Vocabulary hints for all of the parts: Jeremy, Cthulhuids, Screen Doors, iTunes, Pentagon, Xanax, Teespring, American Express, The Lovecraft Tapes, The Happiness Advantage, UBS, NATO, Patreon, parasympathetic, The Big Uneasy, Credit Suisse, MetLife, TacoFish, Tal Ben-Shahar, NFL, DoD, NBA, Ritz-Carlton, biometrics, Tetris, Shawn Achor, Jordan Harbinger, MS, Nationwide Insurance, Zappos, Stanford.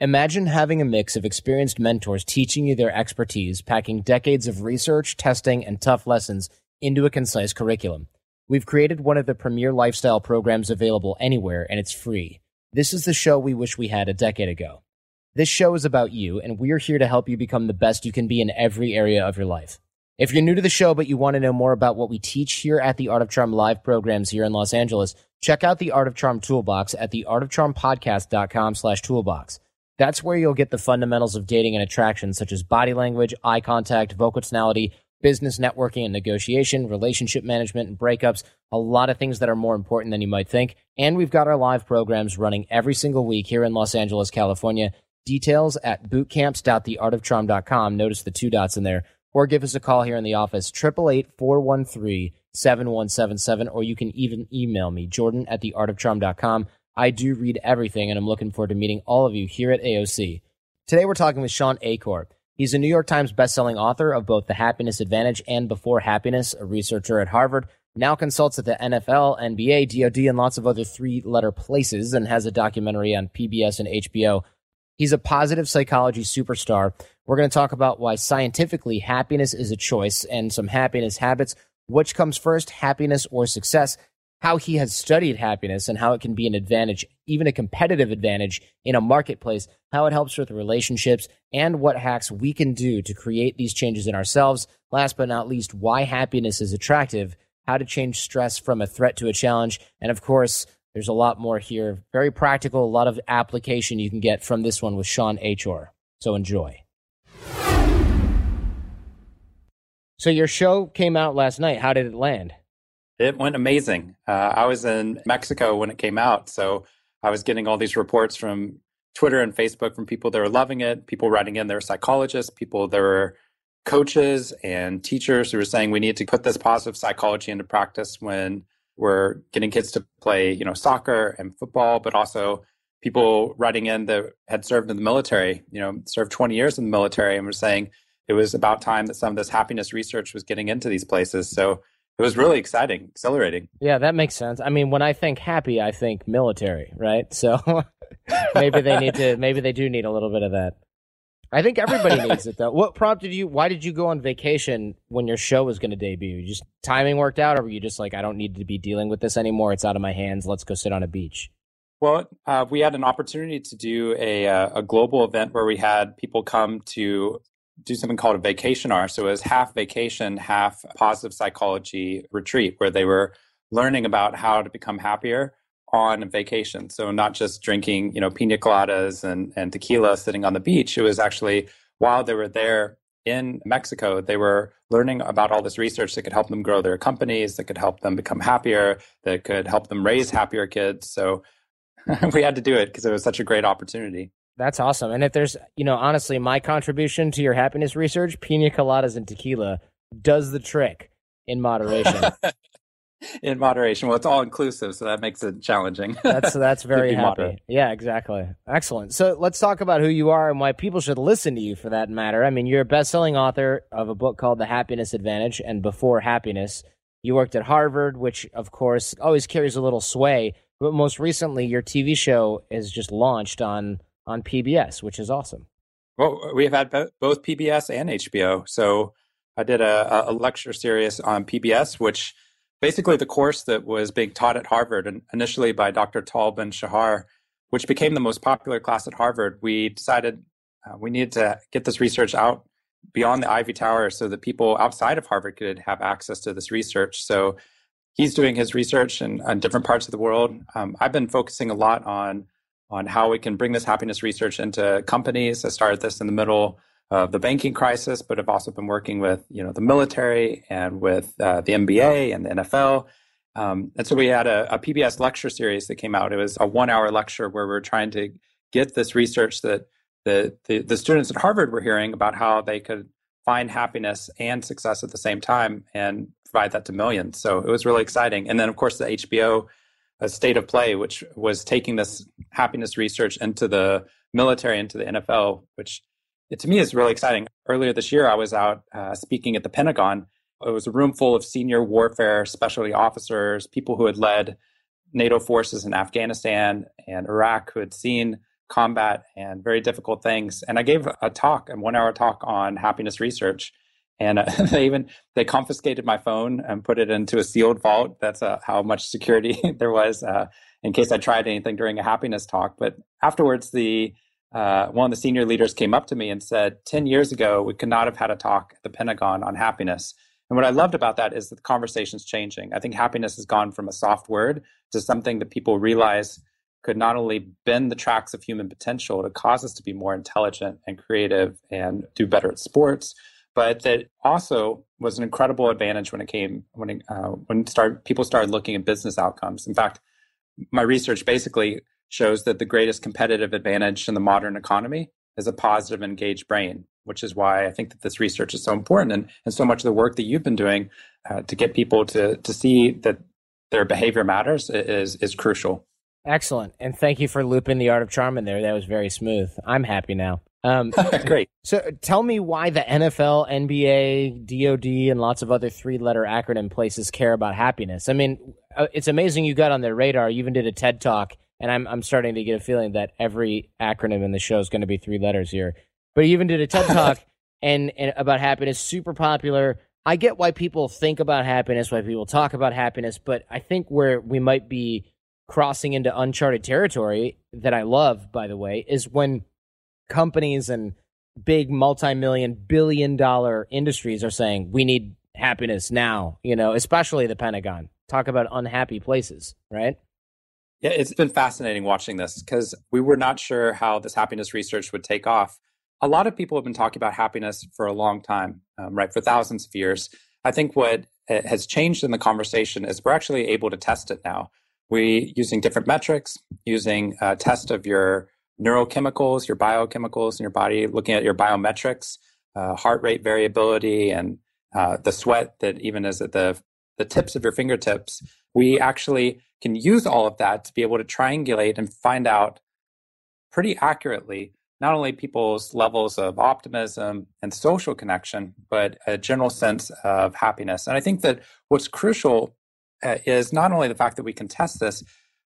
Imagine having a mix of experienced mentors teaching you their expertise, packing decades of research, testing, and tough lessons into a concise curriculum. We've created one of the premier lifestyle programs available anywhere, and it's free. This is the show we wish we had a decade ago. This show is about you, and we're here to help you become the best you can be in every area of your life. If you're new to the show, but you want to know more about what we teach here at the Art of Charm live programs here in Los Angeles, check out the Art of Charm Toolbox at theartofcharmpodcast.com/toolbox. That's where you'll get the fundamentals of dating and attraction, such as body language, eye contact, vocal tonality, business networking and negotiation, relationship management and breakups, a lot of things that are more important than you might think. And we've got our live programs running every single week here in Los Angeles, California. Details at bootcamps.theartofcharm.com. Notice the two dots in there. Or give us a call here in the office, 888-413-7177, or you can even email me, jordan@theartofcharm.com. I do read everything, and I'm looking forward to meeting all of you here at AOC. Today we're talking with Shawn Achor. He's a New York Times bestselling author of both The Happiness Advantage and Before Happiness, a researcher at Harvard, now consults at the NFL, NBA, DoD, and lots of other three-letter places, and has a documentary on PBS and HBO. He's a positive psychology superstar. We're going to talk about why scientifically happiness is a choice and some happiness habits, which comes first, happiness or success, how he has studied happiness and how it can be an advantage, even a competitive advantage in a marketplace, how it helps with relationships, and what hacks we can do to create these changes in ourselves. Last but not least, why happiness is attractive, how to change stress from a threat to a challenge, and of course, there's a lot more here. Very practical, a lot of application you can get from this one with Shawn Achor. So enjoy. So your show came out last night. How did it land? It went amazing. I was in Mexico when it came out. So I was getting all these reports from Twitter and Facebook from people that were loving it, people writing in, they were psychologists, people that were coaches and teachers who were saying, we need to put this positive psychology into practice when we're getting kids to play, soccer and football, but also people writing in that had served in the military, served 20 years in the military and were saying it was about time that some of this happiness research was getting into these places. So it was really exciting, exhilarating. Yeah, that makes sense. I mean, when I think happy, I think military, right? So maybe they do need a little bit of that. I think everybody needs it though. What prompted you? Why did you go on vacation when your show was going to debut? Just timing worked out, or were you just like, I don't need to be dealing with this anymore. It's out of my hands. Let's go sit on a beach. Well, we had an opportunity to do a global event where we had people come to do something called a vacation hour. So it was half vacation, half positive psychology retreat, where they were learning about how to become happier on vacation. So not just drinking, pina coladas and tequila sitting on the beach. It was actually while they were there in Mexico, they were learning about all this research that could help them grow their companies, that could help them become happier, that could help them raise happier kids. So we had to do it because it was such a great opportunity. That's awesome. And if there's, honestly, my contribution to your happiness research, pina coladas and tequila does the trick in moderation. In moderation. Well, it's all inclusive, so that makes it challenging. That's very happy. Moderate. Yeah, exactly. Excellent. So let's talk about who you are and why people should listen to you for that matter. I mean, you're a best-selling author of a book called The Happiness Advantage and Before Happiness. You worked at Harvard, which, of course, always carries a little sway. But most recently, your TV show is just launched on PBS, which is awesome. Well, we have had both PBS and HBO. So I did a lecture series on PBS, which basically the course that was being taught at Harvard and initially by Dr. Tal Ben-Shahar, which became the most popular class at Harvard. We decided we needed to get this research out beyond the Ivy Tower so that people outside of Harvard could have access to this research. So he's doing his research in different parts of the world. I've been focusing a lot on how we can bring this happiness research into companies. I started this in the middle of the banking crisis, but I've also been working with the military and with the NBA and the NFL. And so we had a PBS lecture series that came out. It was a 1-hour lecture where we're trying to get this research that the students at Harvard were hearing about how they could find happiness and success at the same time and provide that to millions. So it was really exciting. And then, of course, the HBO State of Play, which was taking this happiness research into the military, into the NFL, which to me is really exciting. Earlier this year, I was out speaking at the Pentagon. It was a room full of senior warfare specialty officers, people who had led NATO forces in Afghanistan and Iraq, who had seen combat and very difficult things. And I gave a talk, a one-hour talk on happiness research. And they confiscated my phone and put it into a sealed vault. That's how much security there was in case I tried anything during a happiness talk. But afterwards, one of the senior leaders came up to me and said, 10 years ago, we could not have had a talk at the Pentagon on happiness. And what I loved about that is that the conversation's changing. I think happiness has gone from a soft word to something that people realize could not only bend the tracks of human potential to cause us to be more intelligent and creative and do better at sports, but that also was an incredible advantage when people started looking at business outcomes. In fact, my research basically shows that the greatest competitive advantage in the modern economy is a positive, engaged brain, which is why I think that this research is so important. And so much of the work that you've been doing to get people to see that their behavior matters is crucial. Excellent. And thank you for looping The Art of Charm in there. That was very smooth. I'm happy now. Great. So tell me why the NFL, NBA, DoD, and lots of other three-letter acronym places care about happiness. I mean, it's amazing you got on their radar. You even did a TED Talk, and I'm starting to get a feeling that every acronym in the show is going to be three letters here. But you even did a TED Talk and about happiness, super popular. I get why people think about happiness, why people talk about happiness, but I think where we might be crossing into uncharted territory that I love, by the way, is when companies and big multi-million billion-dollar industries are saying we need happiness now, especially the Pentagon. Talk about unhappy places, right? Yeah, it's been fascinating watching this because we were not sure how this happiness research would take off. A lot of people have been talking about happiness for a long time, right? For thousands of years. I think what has changed in the conversation is we're actually able to test it now. We using different metrics, using a test of your neurochemicals, your biochemicals in your body, looking at your biometrics, heart rate variability, and the sweat that even is at the tips of your fingertips. We actually can use all of that to be able to triangulate and find out pretty accurately not only people's levels of optimism and social connection, but a general sense of happiness. And I think that what's crucial is not only the fact that we can test this,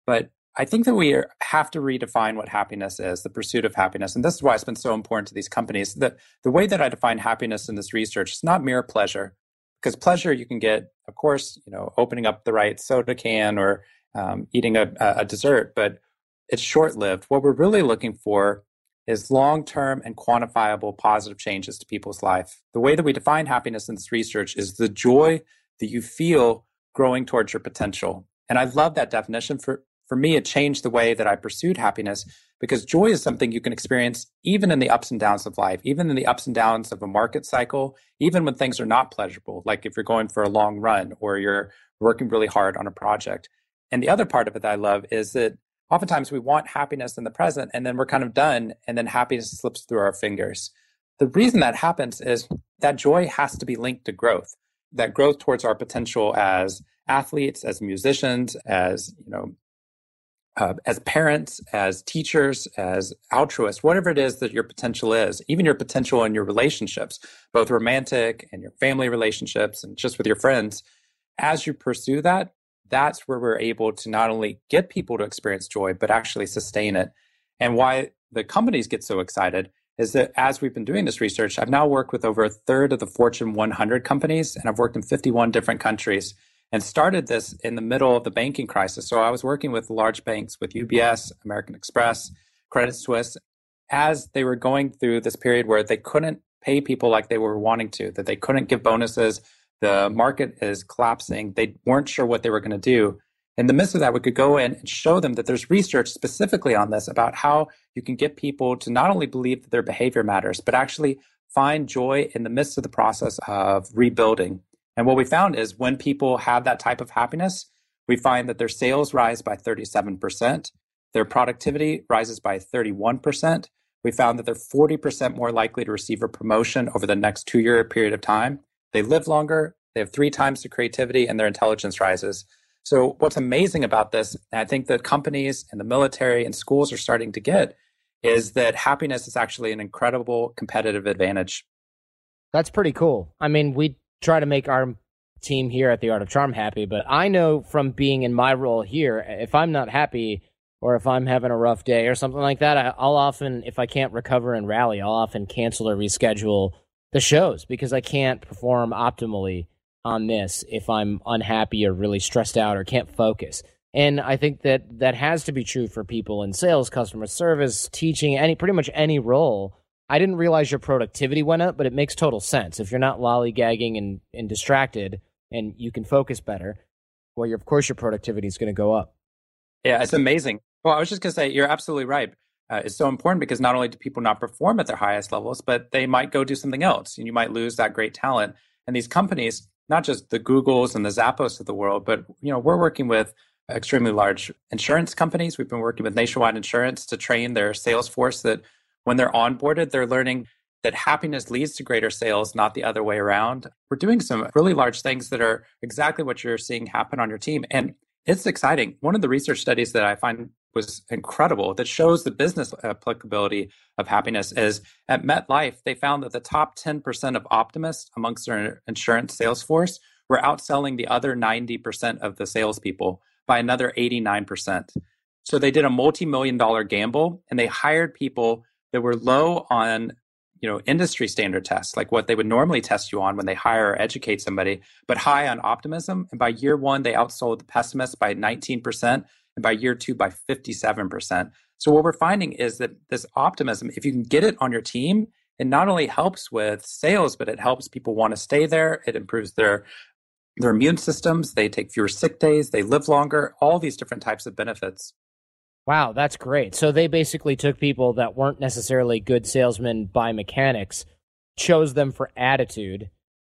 but I think that we have to redefine what happiness is, the pursuit of happiness. And this is why it's been so important to these companies. The way that I define happiness in this research is not mere pleasure, because pleasure you can get, of course, opening up the right soda can or eating a dessert, but it's short-lived. What we're really looking for is long-term and quantifiable positive changes to people's life. The way that we define happiness in this research is the joy that you feel growing towards your potential. And I love that definition. For me, it changed the way that I pursued happiness, because joy is something you can experience even in the ups and downs of life, even in the ups and downs of a market cycle, even when things are not pleasurable, like if you're going for a long run or you're working really hard on a project. And the other part of it that I love is that oftentimes we want happiness in the present and then we're kind of done, and then happiness slips through our fingers. The reason that happens is that joy has to be linked to growth. That growth towards our potential as athletes, as musicians, as as parents, as teachers, as altruists, whatever it is that your potential is, even your potential in your relationships, both romantic and your family relationships and just with your friends, as you pursue that, that's where we're able to not only get people to experience joy, but actually sustain it. And why the companies get so excited is that as we've been doing this research, I've now worked with over a third of the Fortune 100 companies, and I've worked in 51 different countries and started this in the middle of the banking crisis. So I was working with large banks, with UBS, American Express, Credit Suisse, as they were going through this period where they couldn't pay people like they were wanting to, that they couldn't give bonuses, the market is collapsing, they weren't sure what they were going to do. In the midst of that, we could go in and show them that there's research specifically on this about how you can get people to not only believe that their behavior matters, but actually find joy in the midst of the process of rebuilding. And what we found is when people have that type of happiness, we find that their sales rise by 37%, their productivity rises by 31%, we found that they're 40% more likely to receive a promotion over the next 2-year period of time. They live longer, they have 3 times the creativity, and their intelligence rises. So what's amazing about this, and I think that companies and the military and schools are starting to get, is that happiness is actually an incredible competitive advantage. That's pretty cool. I mean, we try to make our team here at The Art of Charm happy, but I know from being in my role here, if I'm not happy or if I'm having a rough day or something like that, I'll often, if I can't recover and rally, I'll often cancel or reschedule the shows because I can't perform optimally on this if I'm unhappy or really stressed out or can't focus. And I think that that has to be true for people in sales, customer service, teaching, pretty much any role. I didn't realize your productivity went up, but it makes total sense. If you're not lollygagging and distracted and you can focus better, well, of course your productivity is going to go up. Yeah, it's amazing. Well, I was just going to say, you're absolutely right. It's so important because not only do people not perform at their highest levels, but they might go do something else and you might lose that great talent. And these companies, not just the Googles and the Zappos of the world, but we're working with extremely large insurance companies. We've been working with Nationwide Insurance to train their sales force that when they're onboarded, they're learning that happiness leads to greater sales, not the other way around. We're doing some really large things that are exactly what you're seeing happen on your team. And it's exciting. One of the research studies that I find was incredible that shows the business applicability of happiness is at MetLife, they found that the top 10% of optimists amongst their insurance sales force were outselling the other 90% of the salespeople by another 89%. So they did a multi-million-dollar gamble and they hired people that were low on industry standard tests, like what they would normally test you on when they hire or educate somebody, but high on optimism. And by year one, they outsold the pessimists by 19%, and by year two, by 57%. So what we're finding is that this optimism, if you can get it on your team, it not only helps with sales, but it helps people want to stay there. It improves their immune systems. They take fewer sick days. They live longer, all these different types of benefits. Wow, that's great. So they basically took people that weren't necessarily good salesmen by mechanics, chose them for attitude,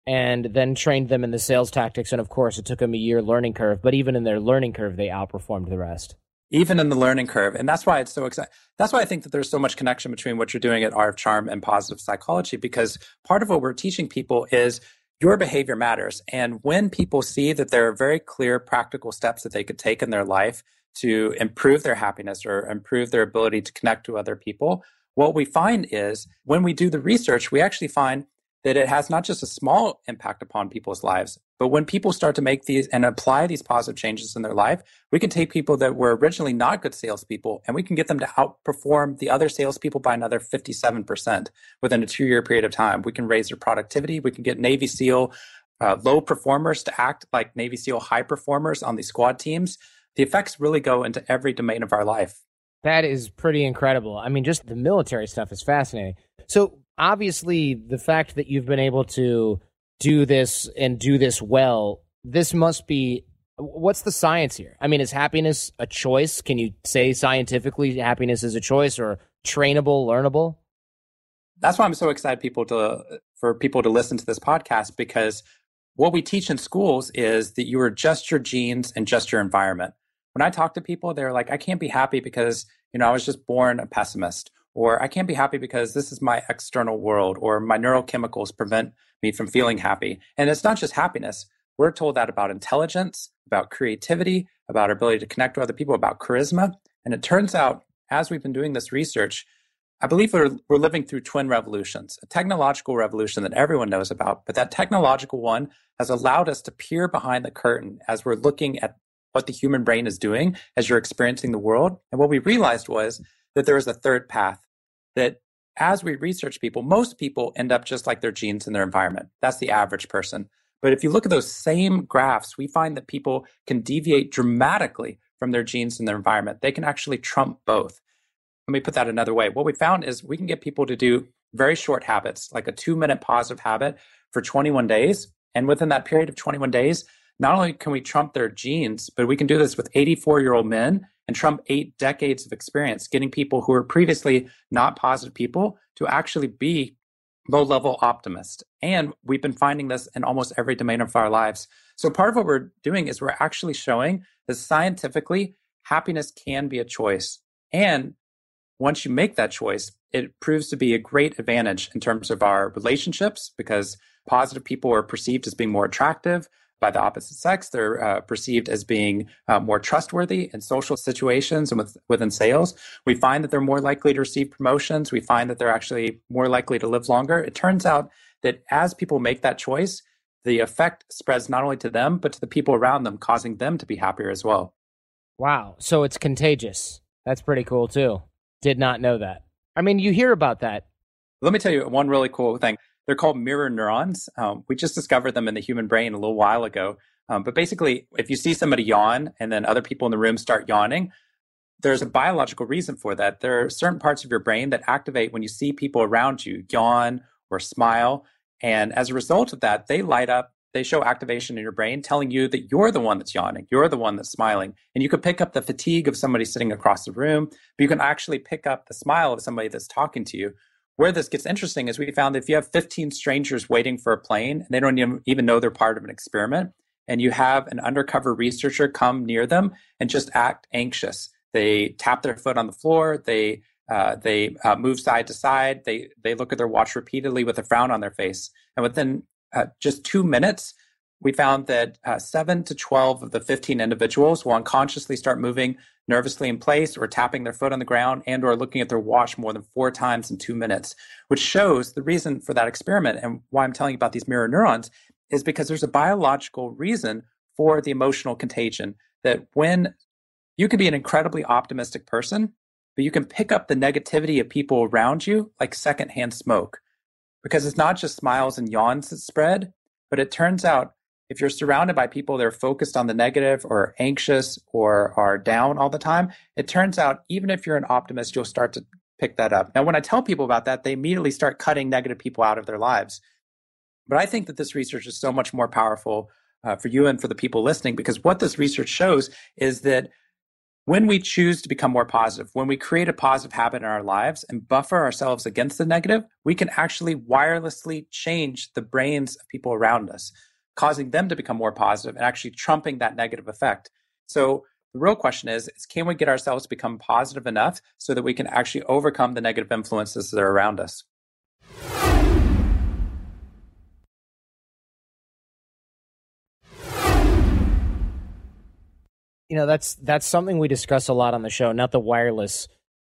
and then trained them in the sales tactics. And of course, it took them a year learning curve, but even in their learning curve, they outperformed the rest. Even in the learning curve. And that's why it's so exciting. That's why I think that there's so much connection between what you're doing at Art of Charm and positive psychology, because part of what we're teaching people is your behavior matters. And when people see that there are very clear practical steps that they could take in their life to improve their happiness or improve their ability to connect to other people, what we find is when we do the research, we actually find that it has not just a small impact upon people's lives, but when people start to make these and apply these positive changes in their life, we can take people that were originally not good salespeople and we can get them to outperform the other salespeople by another 57% within a 2-year period of time. We can raise their productivity. We can get Navy SEAL low performers to act like Navy SEAL high performers on these squad teams. The effects really go into every domain of our life. That is pretty incredible. I mean, just the military stuff is fascinating. So obviously, the fact that you've been able to do this and do this well, this must be, what's the science here? I mean, is happiness a choice? Can you say scientifically happiness is a choice or trainable, learnable? That's why I'm so excited for people to listen to this podcast, because what we teach in schools is that you are just your genes and just your environment. When I talk to people, they're like, I can't be happy because, I was just born a pessimist, or I can't be happy because this is my external world, or my neurochemicals prevent me from feeling happy. And it's not just happiness. We're told that about intelligence, about creativity, about our ability to connect with other people, about charisma. And it turns out, as we've been doing this research, I believe we're living through twin revolutions, a technological revolution that everyone knows about, but that technological one has allowed us to peer behind the curtain as we're looking at what the human brain is doing as you're experiencing the world. And what we realized was that there is a third path, that as we research people, most people end up just like their genes in their environment. That's the average person. But if you look at those same graphs, we find that people can deviate dramatically from their genes and their environment. They can actually trump both. Let me put that another way. What we found is we can get people to do very short habits, like a 2-minute positive habit for 21 days. And within that period of 21 days, not only can we trump their genes, but we can do this with 84-year-old men and trump 8 decades of experience, getting people who were previously not positive people to actually be low-level optimists. And we've been finding this in almost every domain of our lives. So part of what we're doing is we're actually showing that scientifically, happiness can be a choice. And once you make that choice, it proves to be a great advantage in terms of our relationships, because positive people are perceived as being more attractive by the opposite sex. They're perceived as being more trustworthy in social situations and within sales. We find that they're more likely to receive promotions. We find that they're actually more likely to live longer. It turns out that as people make that choice, the effect spreads not only to them, but to the people around them, causing them to be happier as well. Wow. So it's contagious. That's pretty cool too. Did not know that. I mean, you hear about that. Let me tell you one really cool thing. They're called mirror neurons. We just discovered them in the human brain a little while ago. But basically, if you see somebody yawn and then other people in the room start yawning, there's a biological reason for that. There are certain parts of your brain that activate when you see people around you yawn or smile. And as a result of that, they light up, they show activation in your brain telling you that you're the one that's yawning, you're the one that's smiling. And you can pick up the fatigue of somebody sitting across the room, but you can actually pick up the smile of somebody that's talking to you. Where this gets interesting is we found that if you have 15 strangers waiting for a plane and they don't even know they're part of an experiment, and you have an undercover researcher come near them and just act anxious. They tap their foot on the floor, they move side to side, they look at their watch repeatedly with a frown on their face. And within just 2 minutes, we found that 7 to 12 of the 15 individuals will unconsciously start moving nervously in place or tapping their foot on the ground and or looking at their watch more than 4 times in 2 minutes, which shows the reason for that experiment. And why I'm telling you about these mirror neurons is because there's a biological reason for the emotional contagion, that when you can be an incredibly optimistic person, but you can pick up the negativity of people around you like secondhand smoke, because it's not just smiles and yawns that spread, but it turns out if you're surrounded by people that are focused on the negative or anxious or are down all the time, it turns out even if you're an optimist, you'll start to pick that up. Now, when I tell people about that, they immediately start cutting negative people out of their lives. But I think that this research is so much more powerful for you and for the people listening, because what this research shows is that when we choose to become more positive, when we create a positive habit in our lives and buffer ourselves against the negative, we can actually wirelessly change the brains of people around us, causing them to become more positive and actually trumping that negative effect. So the real question is can we get ourselves to become positive enough so that we can actually overcome the negative influences that are around us? You know, that's something we discuss a lot on the show, not the wireless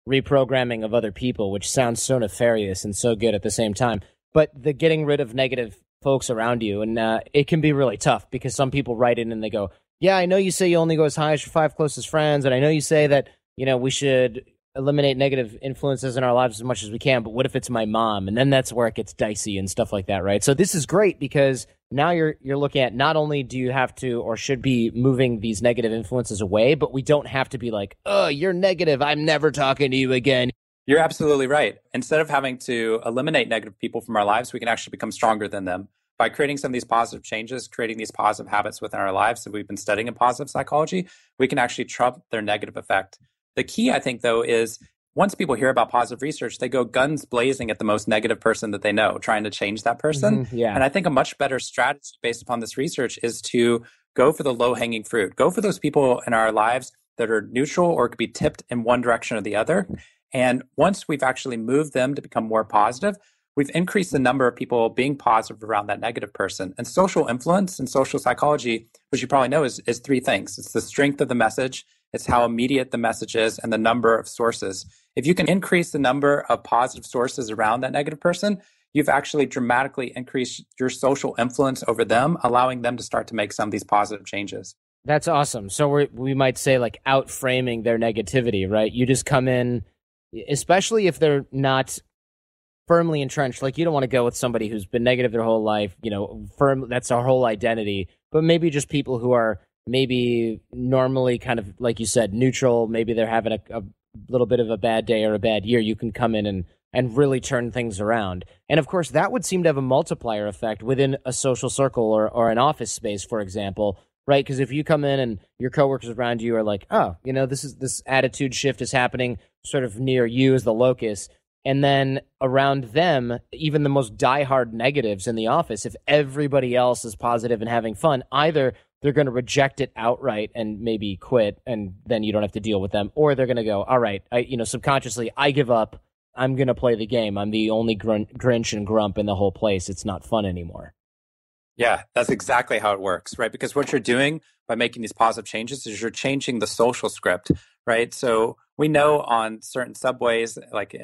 reprogramming of other people, which sounds so nefarious and so good at the same time, but the getting rid of negative folks around you. And it can be really tough because some people write in and they go, yeah, I know you say you only go as high as your 5 closest friends. And I know you say that, you know, we should eliminate negative influences in our lives as much as we can. But what if it's my mom? And then that's where it gets dicey and stuff like that, right? So this is great because now you're looking at not only do you have to or should be moving these negative influences away, but we don't have to be like, oh, you're negative, I'm never talking to you again. You're absolutely right. Instead of having to eliminate negative people from our lives, we can actually become stronger than them by creating some of these positive changes, creating these positive habits within our lives that we've been studying in positive psychology. We can actually trump their negative effect. The key, I think, though, is once people hear about positive research, they go guns blazing at the most negative person that they know, trying to change that person. Mm-hmm, yeah. And I think a much better strategy based upon this research is to go for the low-hanging fruit. Go for those people in our lives that are neutral or could be tipped in one direction or the other. And once we've actually moved them to become more positive, we've increased the number of people being positive around that negative person. And social influence and social psychology, which you probably know, is 3 things. It's the strength of the message, it's how immediate the message is, and the number of sources. If you can increase the number of positive sources around that negative person, you've actually dramatically increased your social influence over them, allowing them to start to make some of these positive changes. That's awesome. So we might say like outframing their negativity, right? You just come in, especially if they're not firmly entrenched. Like you don't want to go with somebody who's been negative their whole life, you know, firm, that's our whole identity, but maybe just people who are maybe normally kind of, like you said, neutral, maybe they're having a little bit of a bad day or a bad year. You can come in and really turn things around. And of course, that would seem to have a multiplier effect within a social circle or an office space, for example, right? Because if you come in and your coworkers around you are like, oh, you know, this attitude shift is happening sort of near you as the locus, and then around them, even the most diehard negatives in the office, if everybody else is positive and having fun, either they're going to reject it outright and maybe quit, and then you don't have to deal with them. Or they're going to go, all right, subconsciously, I give up. I'm going to play the game. I'm the only Grinch and grump in the whole place. It's not fun anymore. Yeah, that's exactly how it works, right? Because what you're doing by making these positive changes is you're changing the social script, right? So we know on certain subways, like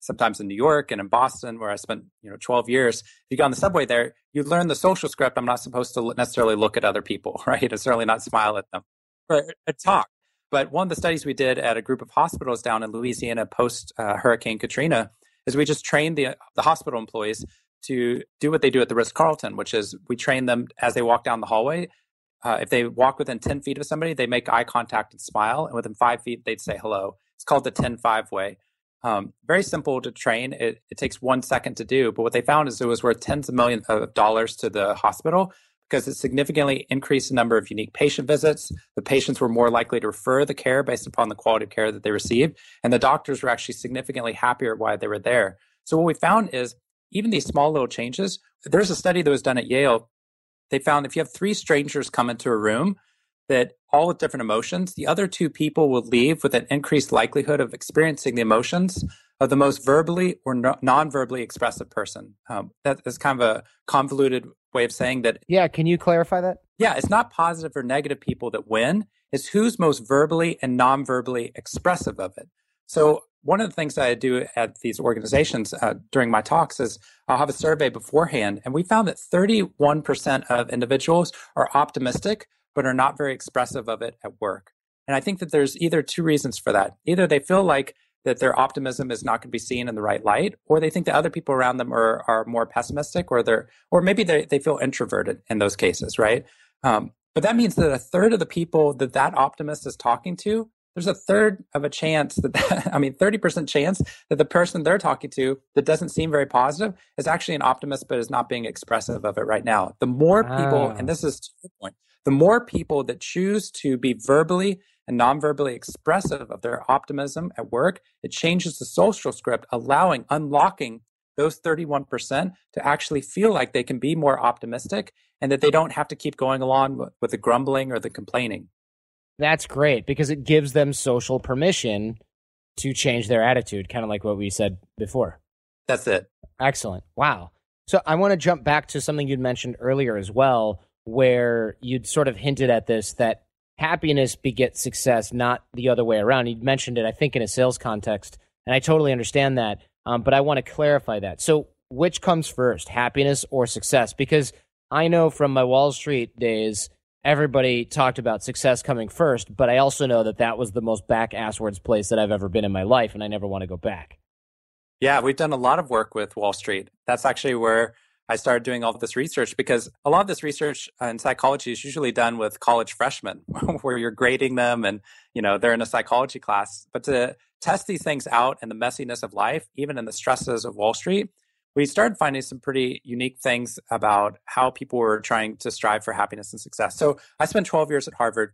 sometimes in New York and in Boston, where I spent 12 years, if you go on the subway there, you learn the social script. I'm not supposed to necessarily look at other people, right? I'm certainly not smile at them or talk. But one of the studies we did at a group of hospitals down in Louisiana post Hurricane Katrina is we just trained the hospital employees to do what they do at the Ritz-Carlton, which is we train them as they walk down the hallway. If they walk within 10 feet of somebody, they make eye contact and smile. And within 5 feet, they'd say hello. It's called the 10-5 Way. Very simple to train. It takes 1 second to do. But what they found is it was worth tens of millions of dollars to the hospital, because it significantly increased the number of unique patient visits. The patients were more likely to refer the care based upon the quality of care that they received. And the doctors were actually significantly happier while they were there. So what we found is even these small little changes, there's a study that was done at Yale. They found if you have 3 strangers come into a room that all with different emotions, the other 2 people will leave with an increased likelihood of experiencing the emotions of the most verbally or non-verbally expressive person. That is kind of a convoluted way of saying that. Yeah, can you clarify that? Yeah, it's not positive or negative people that win. It's who's most verbally and non-verbally expressive of it. So one of the things that I do at these organizations during my talks is I'll have a survey beforehand, and we found that 31% of individuals are optimistic but are not very expressive of it at work. And I think that there's either 2 reasons for that. Either they feel like that their optimism is not going to be seen in the right light, or they think that other people around them are more pessimistic, or maybe they feel introverted in those cases, right? But that means that a third of the people that optimist is talking to, there's a third of a chance that 30% chance that the person they're talking to that doesn't seem very positive is actually an optimist, but is not being expressive of it right now. The more people, and this is to the point, the more people that choose to be verbally and non-verbally expressive of their optimism at work, it changes the social script, unlocking those 31% to actually feel like they can be more optimistic and that they don't have to keep going along with the grumbling or the complaining. That's great, because it gives them social permission to change their attitude, kind of like what we said before. That's it. Excellent. Wow. So I want to jump back to something you'd mentioned earlier as well, where you'd sort of hinted at this, that happiness begets success, not the other way around. You'd mentioned it, I think, in a sales context, and I totally understand that, but I want to clarify that. So which comes first, happiness or success? Because I know from my Wall Street days, everybody talked about success coming first, but I also know that that was the most back-asswards place that I've ever been in my life, and I never want to go back. Yeah, we've done a lot of work with Wall Street. That's actually where I started doing all of this research, because a lot of this research in psychology is usually done with college freshmen, where you're grading them and they're in a psychology class. But to test these things out in the messiness of life, even in the stresses of Wall Street, we started finding some pretty unique things about how people were trying to strive for happiness and success. So I spent 12 years at Harvard.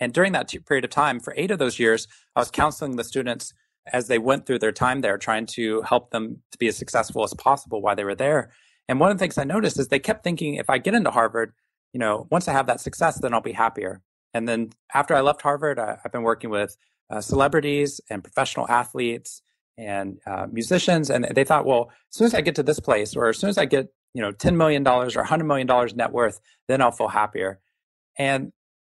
And during that period of time, for 8 of those years, I was counseling the students as they went through their time there, trying to help them to be as successful as possible while they were there. And one of the things I noticed is they kept thinking, if I get into Harvard, once I have that success, then I'll be happier. And then after I left Harvard, I've been working with celebrities and professional athletes and musicians, and they thought, well, as soon as I get to this place, or as soon as I get, $10 million or $100 million net worth, then I'll feel happier. And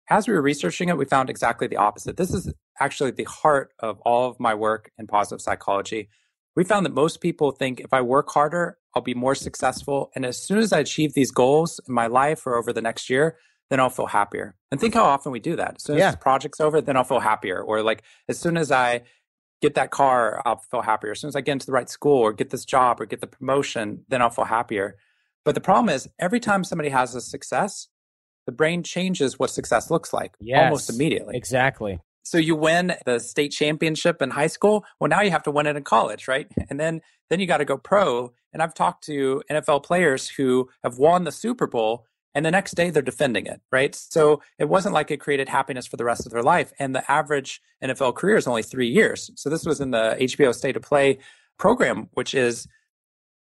as we were researching it, we found exactly the opposite. This is actually the heart of all of my work in positive psychology. We found that most people think, if I work harder, I'll be more successful. And as soon as I achieve these goals in my life or over the next year, then I'll feel happier. And think how often we do that. As soon as this project's over, then I'll feel happier. Or like, as soon as I get that car, I'll feel happier. As soon as I get into the right school or get this job or get the promotion, then I'll feel happier. But the problem is, every time somebody has a success, the brain changes what success looks like almost immediately. Exactly. So you win the state championship in high school. Well, now you have to win it in college, right? And then you got to go pro. And I've talked to NFL players who have won the Super Bowl, and the next day they're defending it, right? So it wasn't like it created happiness for the rest of their life. And the average NFL career is only 3 years. So this was in the HBO State of Play program, which is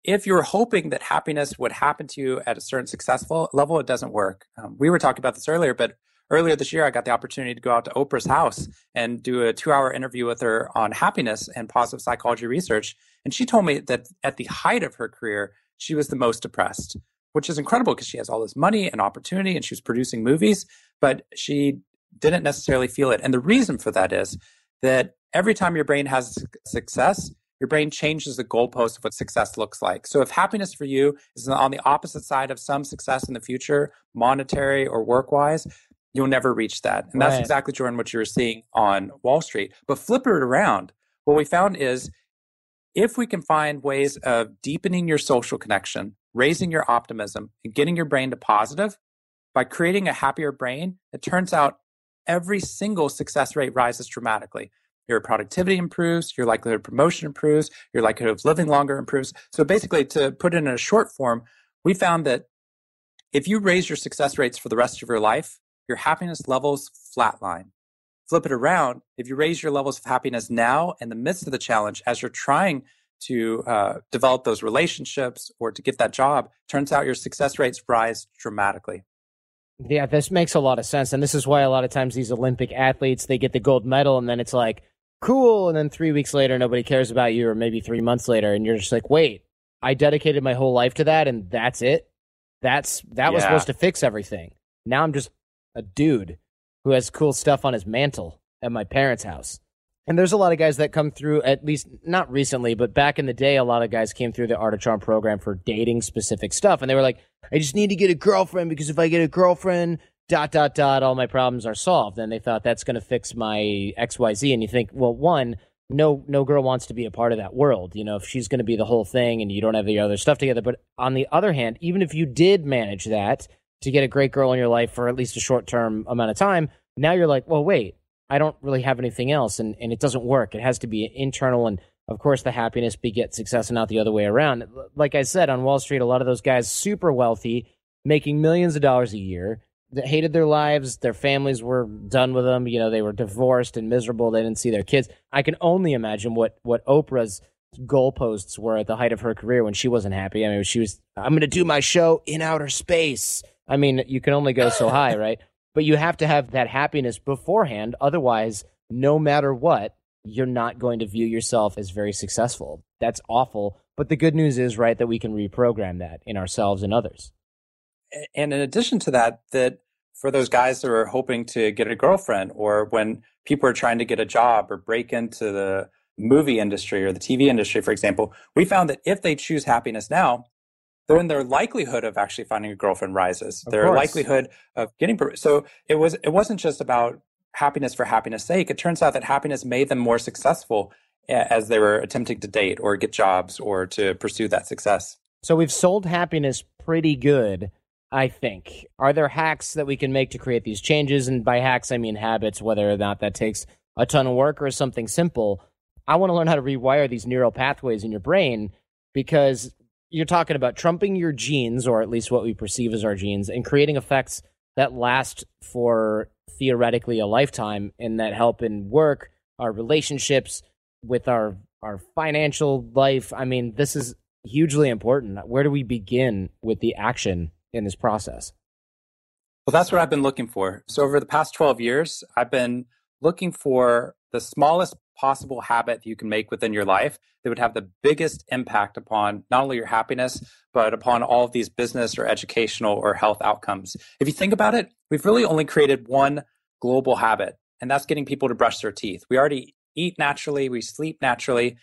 if you're hoping that happiness would happen to you at a certain successful level, it doesn't work. We were talking about this earlier, but earlier this year, I got the opportunity to go out to Oprah's house and do a 2-hour interview with her on happiness and positive psychology research. And she told me that at the height of her career, she was the most depressed, which is incredible because she has all this money and opportunity and she was producing movies, but she didn't necessarily feel it. And the reason for that is that every time your brain has success, your brain changes the goalpost of what success looks like. So if happiness for you is on the opposite side of some success in the future, monetary or work-wise, you'll never reach that. And that's exactly, Jordan, what you were seeing on Wall Street. But flip it around. What we found is if we can find ways of deepening your social connection, raising your optimism, and getting your brain to positive, by creating a happier brain, it turns out every single success rate rises dramatically. Your productivity improves, your likelihood of promotion improves, your likelihood of living longer improves. So basically, to put it in a short form, we found that if you raise your success rates for the rest of your life, your happiness levels flatline. Flip it around. If you raise your levels of happiness now in the midst of the challenge, as you're trying to develop those relationships or to get that job, turns out your success rates rise dramatically. Yeah, this makes a lot of sense. And this is why a lot of times these Olympic athletes, they get the gold medal and then it's like, cool. And then 3 weeks later, nobody cares about you, or maybe 3 months later. And you're just like, wait, I dedicated my whole life to that. And that's it. That was supposed to fix everything. Now I'm just a dude who has cool stuff on his mantle at my parents' house. And there's a lot of guys that come through, at least not recently, but back in the day, a lot of guys came through the Art of Charm program for dating specific stuff. And they were like, I just need to get a girlfriend because if I get a girlfriend, ... all my problems are solved. And they thought that's going to fix my XYZ. And you think, well, one, no girl wants to be a part of that world. You know, if she's going to be the whole thing and you don't have the other stuff together. But on the other hand, even if you did manage that, to get a great girl in your life for at least a short-term amount of time, now you're like, well, wait, I don't really have anything else, and it doesn't work. It has to be internal, and of course the happiness begets success and not the other way around. Like I said, on Wall Street, a lot of those guys super wealthy, making millions of dollars a year, that hated their lives, their families were done with them, you know, they were divorced and miserable, they didn't see their kids. I can only imagine what Oprah's goalposts were at the height of her career when she wasn't happy. I mean, she was, I'm going to do my show in outer space. I mean, you can only go so high, right? But you have to have that happiness beforehand. Otherwise, no matter what, you're not going to view yourself as very successful. That's awful. But the good news is, right, that we can reprogram that in ourselves and others. And in addition to that, that for those guys that are hoping to get a girlfriend, or when people are trying to get a job or break into the movie industry or the TV industry, for example, we found that if they choose happiness now, then their likelihood of actually finding a girlfriend rises. Their likelihood of getting... So it wasn't just about happiness for happiness' sake. It turns out that happiness made them more successful as they were attempting to date or get jobs or to pursue that success. So we've sold happiness pretty good, I think. Are there hacks that we can make to create these changes? And by hacks, I mean habits, whether or not that takes a ton of work or something simple. I want to learn how to rewire these neural pathways in your brain, because... you're talking about trumping your genes, or at least what we perceive as our genes, and creating effects that last for theoretically a lifetime, and that help in work, our relationships, with our financial life. I mean, this is hugely important. Where do we begin with the action in this process? Well, that's what I've been looking for. So over the past 12 years, I've been looking for the smallest possible habit that you can make within your life that would have the biggest impact upon not only your happiness, but upon all of these business or educational or health outcomes. If you think about it, we've really only created one global habit, and that's getting people to brush their teeth. We already eat naturally, we sleep naturally.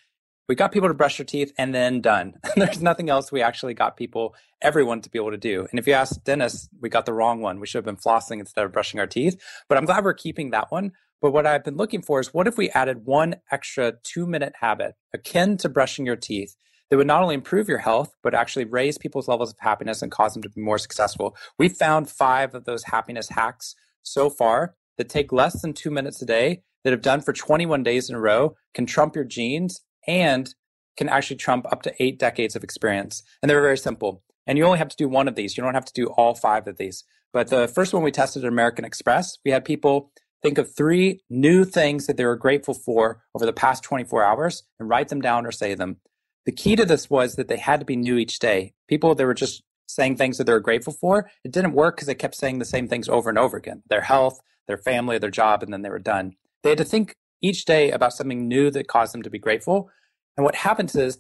We got people to brush their teeth, and then done. There's nothing else we actually got everyone to be able to do. And if you ask dentists, we got the wrong one. We should have been flossing instead of brushing our teeth. But I'm glad we're keeping that one. But what I've been looking for is, what if we added one extra 2-minute habit akin to brushing your teeth that would not only improve your health, but actually raise people's levels of happiness and cause them to be more successful? We found 5 of those happiness hacks so far that take less than 2 minutes a day, that have done for 21 days in a row, can trump your genes, and can actually trump up to 8 decades of experience. And they're very simple. And you only have to do one of these. You don't have to do all 5 of these. But the first one we tested at American Express, we had people think of 3 new things that they were grateful for over the past 24 hours and write them down or say them. The key to this was that they had to be new each day. People, they were just saying things that they were grateful for. It didn't work because they kept saying the same things over and over again, their health, their family, their job, and then they were done. They had to think each day about something new that caused them to be grateful. And what happens is,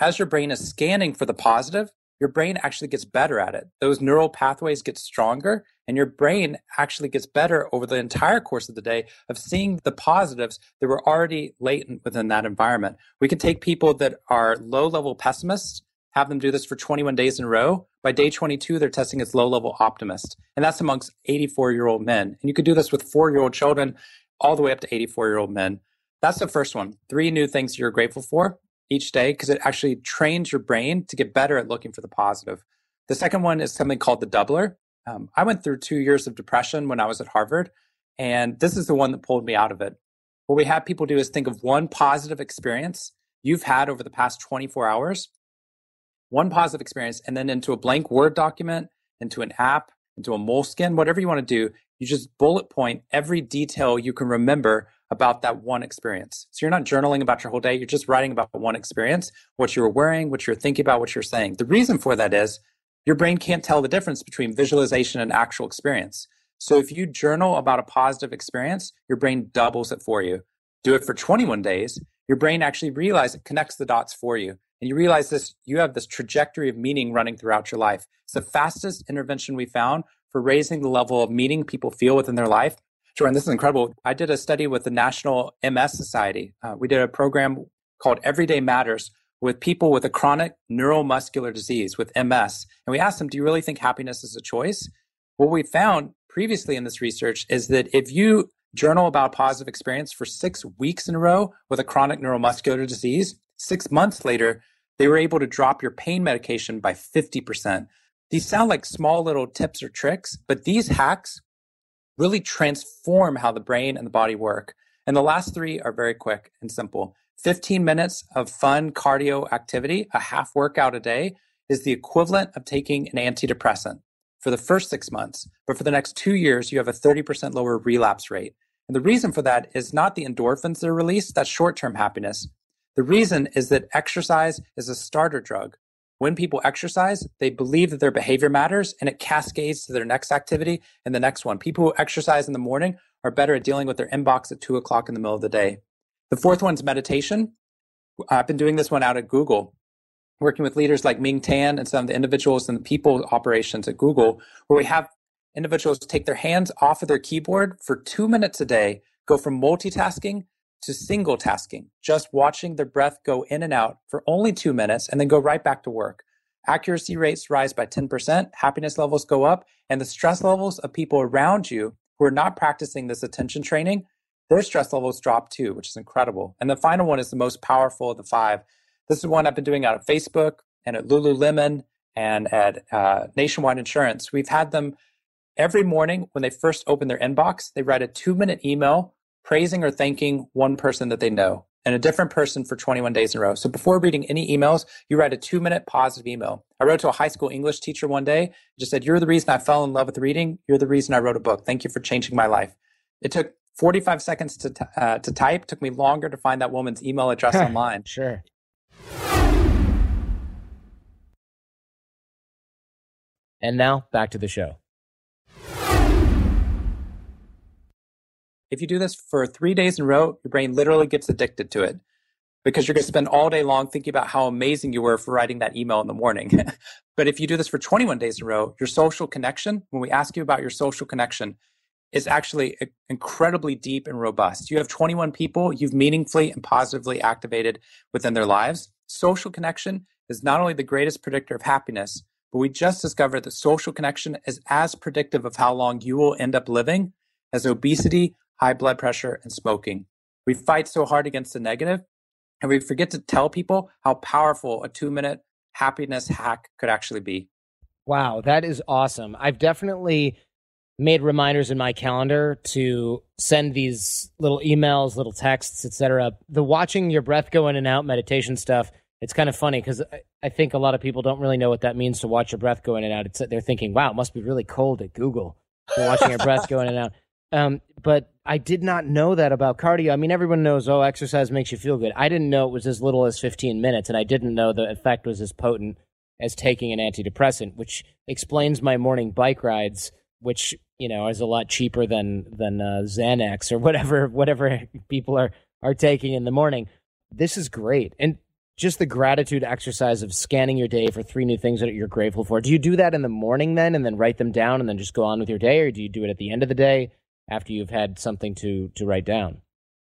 as your brain is scanning for the positive, your brain actually gets better at it. Those neural pathways get stronger, and your brain actually gets better over the entire course of the day of seeing the positives that were already latent within that environment. We can take people that are low-level pessimists, have them do this for 21 days in a row. By day 22, they're testing as low-level optimist. And that's amongst 84-year-old men. And you could do this with 4-year-old children all the way up to 84-year-old men. That's the first one. 3 new things you're grateful for each day, because it actually trains your brain to get better at looking for the positive. The second one is something called the doubler. I went through 2 years of depression when I was at Harvard, and this is the one that pulled me out of it. What we have people do is think of one positive experience you've had over the past 24 hours, one positive experience, and then into a blank Word document, into an app, into a moleskin, whatever you want to do, you just bullet point every detail you can remember about that one experience. So you're not journaling about your whole day, you're just writing about one experience, what you were wearing, what you're thinking about, what you're saying. The reason for that is your brain can't tell the difference between visualization and actual experience. So if you journal about a positive experience, your brain doubles it for you. Do it for 21 days, your brain actually realizes it connects the dots for you. And you realize this, you have this trajectory of meaning running throughout your life. It's the fastest intervention we found for raising the level of meaning people feel within their life. Jordan, this is incredible. I did a study with the National MS Society. We did a program called Everyday Matters with people with a chronic neuromuscular disease, with MS. And we asked them, do you really think happiness is a choice? What we found previously in this research is that if you journal about a positive experience for 6 weeks in a row with a chronic neuromuscular disease, 6 months later, they were able to drop your pain medication by 50%. These sound like small little tips or tricks, but these hacks really transform how the brain and the body work. And the last 3 are very quick and simple. 15 minutes of fun cardio activity, a half workout a day, is the equivalent of taking an antidepressant for the first 6 months. But for the next 2 years, you have a 30% lower relapse rate. And the reason for that is not the endorphins that are released, that's short-term happiness. The reason is that exercise is a starter drug. When people exercise, they believe that their behavior matters, and it cascades to their next activity and the next one. People who exercise in the morning are better at dealing with their inbox at 2 o'clock in the middle of the day. The fourth one's meditation. I've been doing this one out at Google, working with leaders like Ming Tan and some of the individuals in the people operations at Google, where we have individuals take their hands off of their keyboard for 2 minutes a day, go from multitasking to single tasking, just watching their breath go in and out for only 2 minutes and then go right back to work. Accuracy rates rise by 10%, happiness levels go up, and the stress levels of people around you who are not practicing this attention training, their stress levels drop too, which is incredible. And the final one is the most powerful of the 5. This is one I've been doing out at Facebook and at Lululemon and at Nationwide Insurance. We've had them every morning when they first open their inbox, they write a 2-minute email praising or thanking one person that they know, and a different person for 21 days in a row. So before reading any emails, you write a 2-minute positive email. I wrote to a high school English teacher one day, and just said, you're the reason I fell in love with reading. You're the reason I wrote a book. Thank you for changing my life. It took 45 seconds to type. It took me longer to find that woman's email address online. Sure. And now back to the show. If you do this for 3 days in a row, your brain literally gets addicted to it because you're going to spend all day long thinking about how amazing you were for writing that email in the morning. But if you do this for 21 days in a row, your social connection, when we ask you about your social connection, is actually incredibly deep and robust. You have 21 people you've meaningfully and positively activated within their lives. Social connection is not only the greatest predictor of happiness, but we just discovered that social connection is as predictive of how long you will end up living as obesity, high blood pressure, and smoking. We fight so hard against the negative, and we forget to tell people how powerful a 2-minute happiness hack could actually be. Wow, that is awesome. I've definitely made reminders in my calendar to send these little emails, little texts, etc. The watching your breath go in and out meditation stuff, it's kind of funny because I think a lot of people don't really know what that means to watch your breath go in and out. They're thinking, wow, it must be really cold at Google. You're watching your breath go in and out. But I did not know that about cardio. I mean, everyone knows, oh, exercise makes you feel good. I didn't know it was as little as 15 minutes, and I didn't know the effect was as potent as taking an antidepressant, which explains my morning bike rides, which, you know, is a lot cheaper than Xanax or whatever people are taking in the morning. This is great. And just the gratitude exercise of scanning your day for 3 new things that you're grateful for. Do you do that in the morning then, and then write them down and then just go on with your day? Or do you do it at the end of the day after you've had something to write down?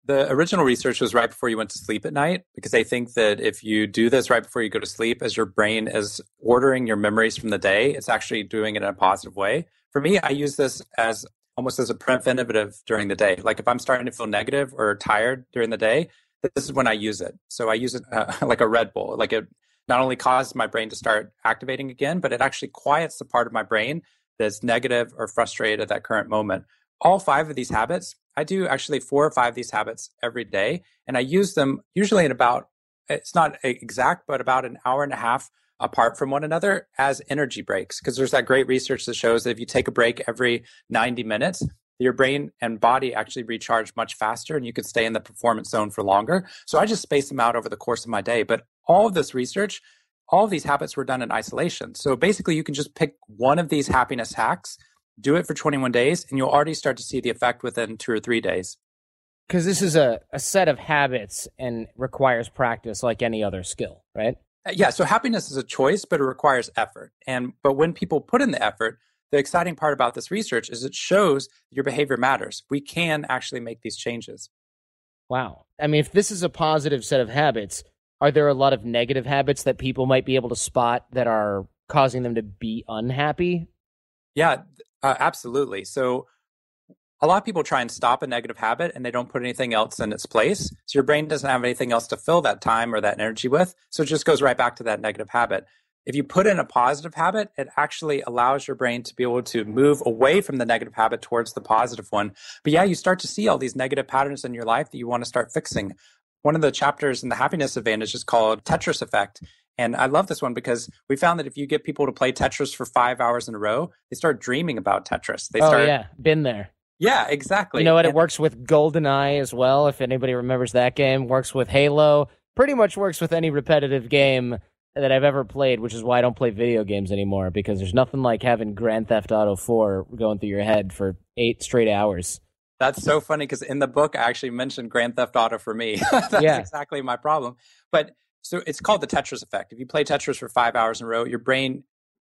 The original research was right before you went to sleep at night, because they think that if you do this right before you go to sleep, as your brain is ordering your memories from the day, it's actually doing it in a positive way. For me, I use this as almost as a preventative during the day. Like if I'm starting to feel negative or tired during the day, this is when I use it. So I use it like a Red Bull. Like it not only causes my brain to start activating again, but it actually quiets the part of my brain that's negative or frustrated at that current moment. All 5 of these habits, I do actually 4 or 5 of these habits every day. And I use them usually in about, it's not exact, but about an hour and a half apart from one another as energy breaks. Because there's that great research that shows that if you take a break every 90 minutes, your brain and body actually recharge much faster and you could stay in the performance zone for longer. So I just space them out over the course of my day. But all of this research, all of these habits were done in isolation. So basically you can just pick one of these happiness hacks, do it for 21 days, and you'll already start to see the effect within 2 or 3 days. Because this is a set of habits and requires practice like any other skill, right? Yeah. So happiness is a choice, but it requires effort. But when people put in the effort, the exciting part about this research is it shows your behavior matters. We can actually make these changes. Wow. I mean, if this is a positive set of habits, are there a lot of negative habits that people might be able to spot that are causing them to be unhappy? Yeah, absolutely. So a lot of people try and stop a negative habit and they don't put anything else in its place. So your brain doesn't have anything else to fill that time or that energy with. So it just goes right back to that negative habit. If you put in a positive habit, it actually allows your brain to be able to move away from the negative habit towards the positive one. But yeah, you start to see all these negative patterns in your life that you want to start fixing. One of the chapters in The Happiness Advantage is called Tetris Effect. And I love this one because we found that if you get people to play Tetris for 5 hours in a row, they start dreaming about Tetris. Oh, yeah. Been there. Yeah, exactly. You know what? It works with GoldenEye as well, if anybody remembers that game. Works with Halo. Pretty much works with any repetitive game that I've ever played, which is why I don't play video games anymore, because there's nothing like having Grand Theft Auto 4 going through your head for 8 straight hours. That's so funny, because in the book, I actually mentioned Grand Theft Auto for me. That's exactly my problem. But so it's called the Tetris effect. If you play Tetris for 5 hours in a row, your brain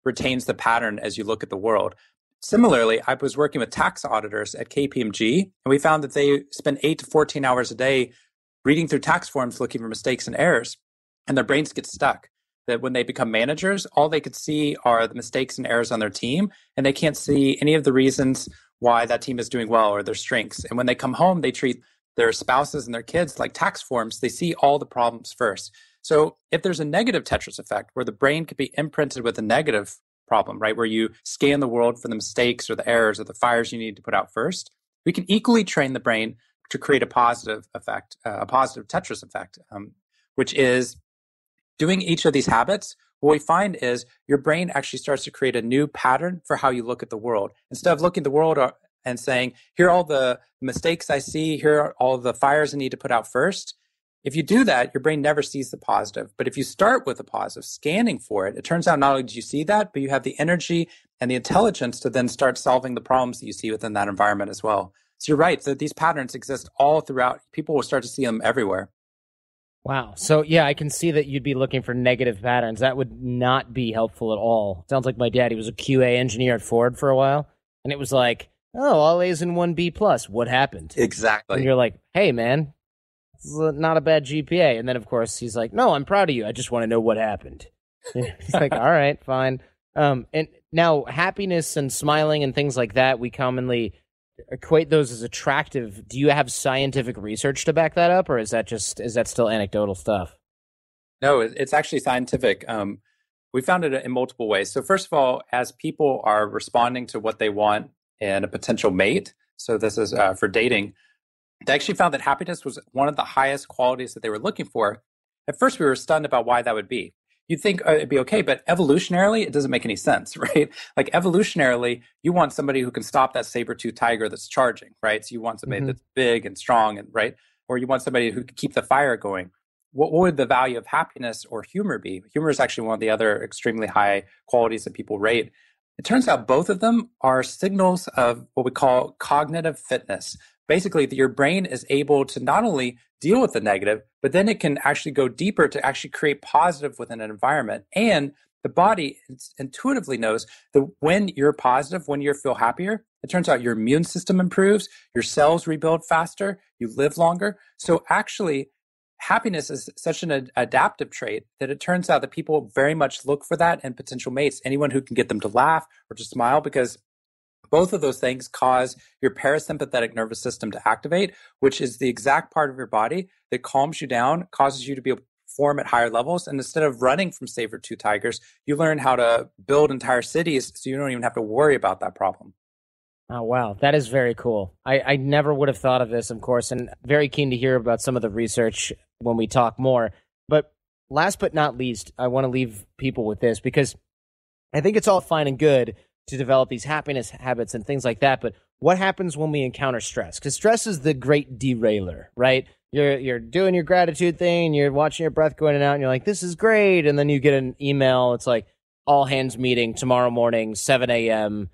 retains the pattern as you look at the world. Similarly, I was working with tax auditors at KPMG, and we found that they spend 8 to 14 hours a day reading through tax forms, looking for mistakes and errors, and their brains get stuck. That when they become managers, all they could see are the mistakes and errors on their team, and they can't see any of the reasons why that team is doing well or their strengths. And when they come home, they treat their spouses and their kids like tax forms. They see all the problems first. So if there's a negative Tetris effect where the brain could be imprinted with a negative problem, right, where you scan the world for the mistakes or the errors or the fires you need to put out first, we can equally train the brain to create a positive effect, a positive Tetris effect, which is doing each of these habits. What we find is your brain actually starts to create a new pattern for how you look at the world. Instead of looking at the world and saying, here are all the mistakes I see, here are all the fires I need to put out first. If you do that, your brain never sees the positive. But if you start with a positive, scanning for it, it turns out not only do you see that, but you have the energy and the intelligence to then start solving the problems that you see within that environment as well. So you're right, so these patterns exist all throughout. People will start to see them everywhere. Wow. So, yeah, I can see that you'd be looking for negative patterns. That would not be helpful at all. Sounds like my dad. He was a QA engineer at Ford for a while. And it was like, oh, all A's and 1B plus. What happened? Exactly. And you're like, hey, man, it's not a bad GPA. And then, of course, he's like, no, I'm proud of you. I just want to know what happened. It's like, all right, fine. And now happiness and smiling and things like that, we commonly equate those as attractive. Do you have scientific research to back that up, or is that still anecdotal stuff? No, it's actually scientific. We found it in multiple ways. So first of all, as people are responding to what they want in a potential mate, so this is for dating, they actually found that happiness was one of the highest qualities that they were looking for. At first, we were stunned about why that would be. You'd think it'd be okay, but evolutionarily, it doesn't make any sense, right? Like evolutionarily, you want somebody who can stop that saber-toothed tiger that's charging, right? So you want somebody that's big and strong, and right? Or you want somebody who can keep the fire going. What would the value of happiness or humor be? Humor is actually one of the other extremely high qualities that people rate. It turns out both of them are signals of what we call cognitive fitness. Basically, that your brain is able to not only deal with the negative, but then it can actually go deeper to actually create positive within an environment. And the body intuitively knows that when you're positive, when you feel happier, it turns out your immune system improves, your cells rebuild faster, you live longer. So actually, happiness is such an adaptive trait that it turns out that people very much look for that in potential mates, anyone who can get them to laugh or to smile, because both of those things cause your parasympathetic nervous system to activate, which is the exact part of your body that calms you down, causes you to be able to perform at higher levels. And instead of running from saber-toothed tigers, you learn how to build entire cities so you don't even have to worry about that problem. Oh, wow. That is very cool. I never would have thought of this, of course, and very keen to hear about some of the research when we talk more. But last but not least, I want to leave people with this, because I think it's all fine and good to develop these happiness habits and things like that. But what happens when we encounter stress? Because stress is the great derailleur, right? You're doing your gratitude thing, and you're watching your breath going in and out, and you're like, this is great. And then you get an email. It's like, all hands meeting tomorrow morning, 7 a.m.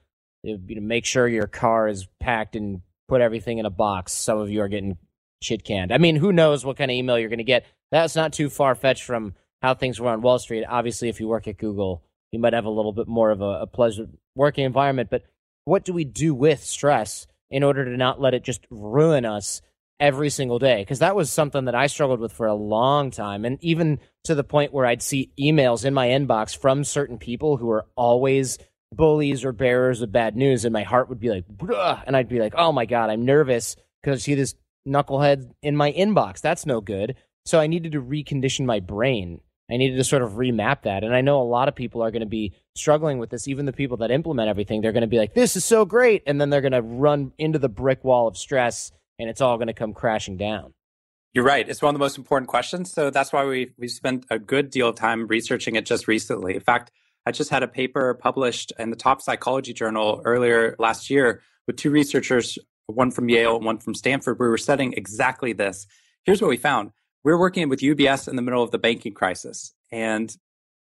Make sure your car is packed and put everything in a box. Some of you are getting shit canned. I mean, who knows what kind of email you're going to get. That's not too far-fetched from how things were on Wall Street. Obviously, if you work at Google, you might have a little bit more of a pleasant working environment, but what do we do with stress in order to not let it just ruin us every single day? Because that was something that I struggled with for a long time, and even to the point where I'd see emails in my inbox from certain people who are always bullies or bearers of bad news, and my heart would be like, bruh, and I'd be like, oh my God, I'm nervous because I see this knucklehead in my inbox. That's no good. So I needed to recondition my brain. I needed to sort of remap that. And I know a lot of people are going to be struggling with this. Even the people that implement everything, they're going to be like, this is so great. And then they're going to run into the brick wall of stress, and it's all going to come crashing down. You're right. It's one of the most important questions. So that's why we spent a good deal of time researching it just recently. In fact, I just had a paper published in the top psychology journal earlier last year with two researchers, one from Yale and one from Stanford. We were studying exactly this. Here's what we found. We were working with UBS in the middle of the banking crisis. And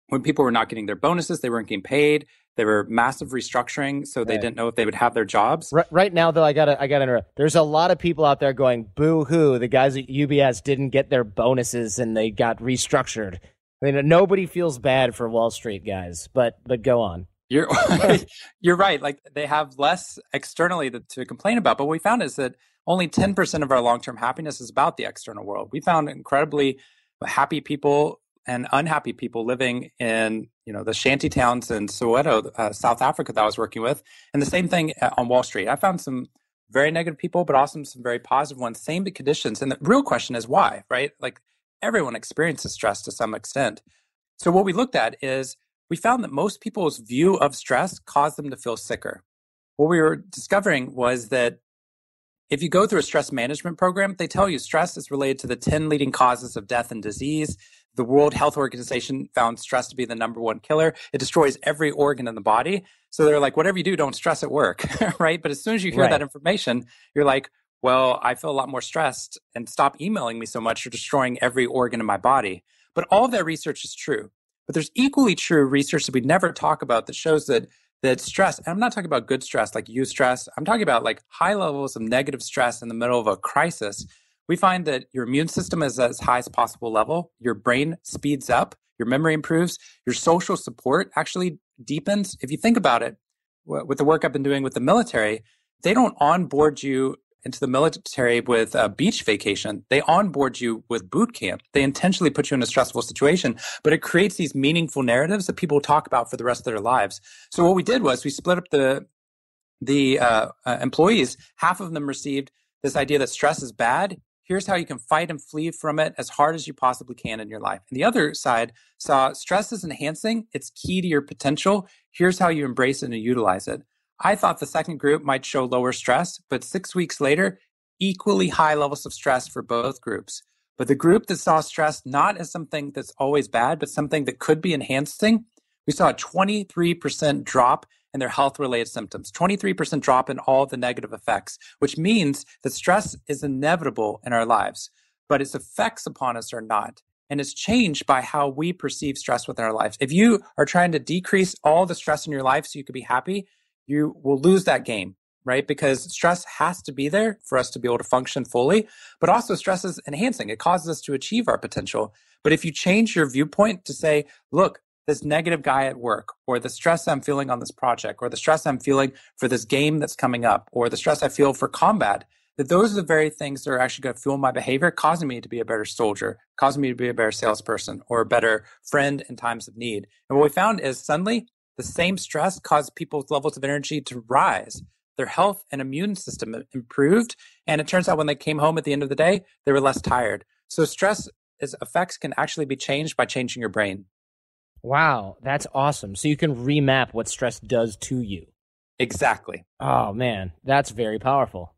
when people were not getting their bonuses, they weren't getting paid. They were massive restructuring, so they didn't know if they would have their jobs. Right now, though, I gotta interrupt. There's a lot of people out there going, boo-hoo, the guys at UBS didn't get their bonuses and they got restructured. I mean, nobody feels bad for Wall Street guys, but go on. You're right. Like, they have less externally to complain about. But what we found is that only 10% of our long-term happiness is about the external world. We found incredibly happy people and unhappy people living in, the shanty towns in Soweto, South Africa, that I was working with. And the same thing on Wall Street. I found some very negative people, but also some very positive ones, same conditions. And the real question is why, right? Like, everyone experiences stress to some extent. So what we looked at is we found that most people's view of stress caused them to feel sicker. What we were discovering was that if you go through a stress management program, they tell you stress is related to the 10 leading causes of death and disease. The World Health Organization found stress to be the number one killer. It destroys every organ in the body. So they're like, whatever you do, don't stress at work, right? But as soon as you hear that information, you're like, well, I feel a lot more stressed, and stop emailing me so much. You're destroying every organ in my body. But all of that research is true. But there's equally true research that we never talk about that shows that stress, and I'm not talking about good stress, like eustress. I'm talking about like high levels of negative stress in the middle of a crisis. We find that your immune system is at its highest possible level. Your brain speeds up. Your memory improves. Your social support actually deepens. If you think about it, with the work I've been doing with the military, they don't onboard you into the military with a beach vacation. They onboard you with boot camp. They intentionally put you in a stressful situation, but it creates these meaningful narratives that people talk about for the rest of their lives. So what we did was we split up the employees. Half of them received this idea that stress is bad. Here's how you can fight and flee from it as hard as you possibly can in your life. And the other side saw stress is enhancing. It's key to your potential. Here's how you embrace it and utilize it. I thought the second group might show lower stress, but 6 weeks later, equally high levels of stress for both groups. But the group that saw stress not as something that's always bad, but something that could be enhancing, we saw a 23% drop in their health-related symptoms, 23% drop in all the negative effects, which means that stress is inevitable in our lives, but its effects upon us are not. And it's changed by how we perceive stress within our lives. If you are trying to decrease all the stress in your life so you could be happy, you will lose that game, right? Because stress has to be there for us to be able to function fully, but also stress is enhancing. It causes us to achieve our potential. But if you change your viewpoint to say, look, this negative guy at work, or the stress I'm feeling on this project, or the stress I'm feeling for this game that's coming up, or the stress I feel for combat, that those are the very things that are actually going to fuel my behavior, causing me to be a better soldier, causing me to be a better salesperson, or a better friend in times of need. And what we found is suddenly the same stress caused people's levels of energy to rise. Their health and immune system improved. And it turns out when they came home at the end of the day, they were less tired. So stress effects can actually be changed by changing your brain. Wow, that's awesome. So you can remap what stress does to you. Exactly. Oh, man, that's very powerful.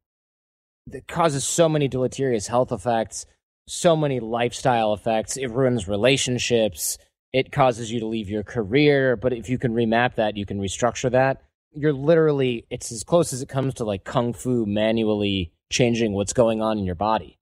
It causes so many deleterious health effects, so many lifestyle effects. It ruins relationships. It causes you to leave your career. But if you can remap that, you can restructure that. You're literally, it's as close as it comes to like Kung Fu manually changing what's going on in your body.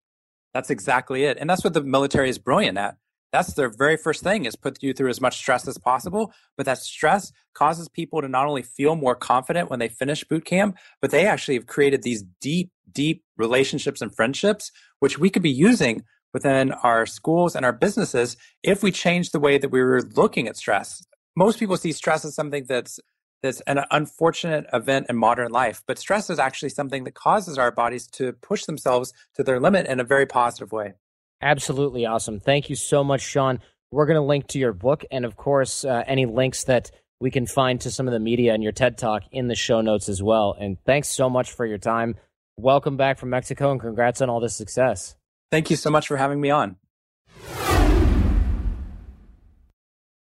That's exactly it. And that's what the military is brilliant at. That's their very first thing, is put you through as much stress as possible. But that stress causes people to not only feel more confident when they finish boot camp, but they actually have created these deep, deep relationships and friendships, which we could be using within our schools and our businesses if we change the way that we were looking at stress. Most people see stress as something that's an unfortunate event in modern life, but stress is actually something that causes our bodies to push themselves to their limit in a very positive way. Absolutely awesome. Thank you so much, Shawn. We're going to link to your book and, of course, any links that we can find to some of the media and your TED Talk in the show notes as well. And thanks so much for your time. Welcome back from Mexico and congrats on all this success. Thank you so much for having me on.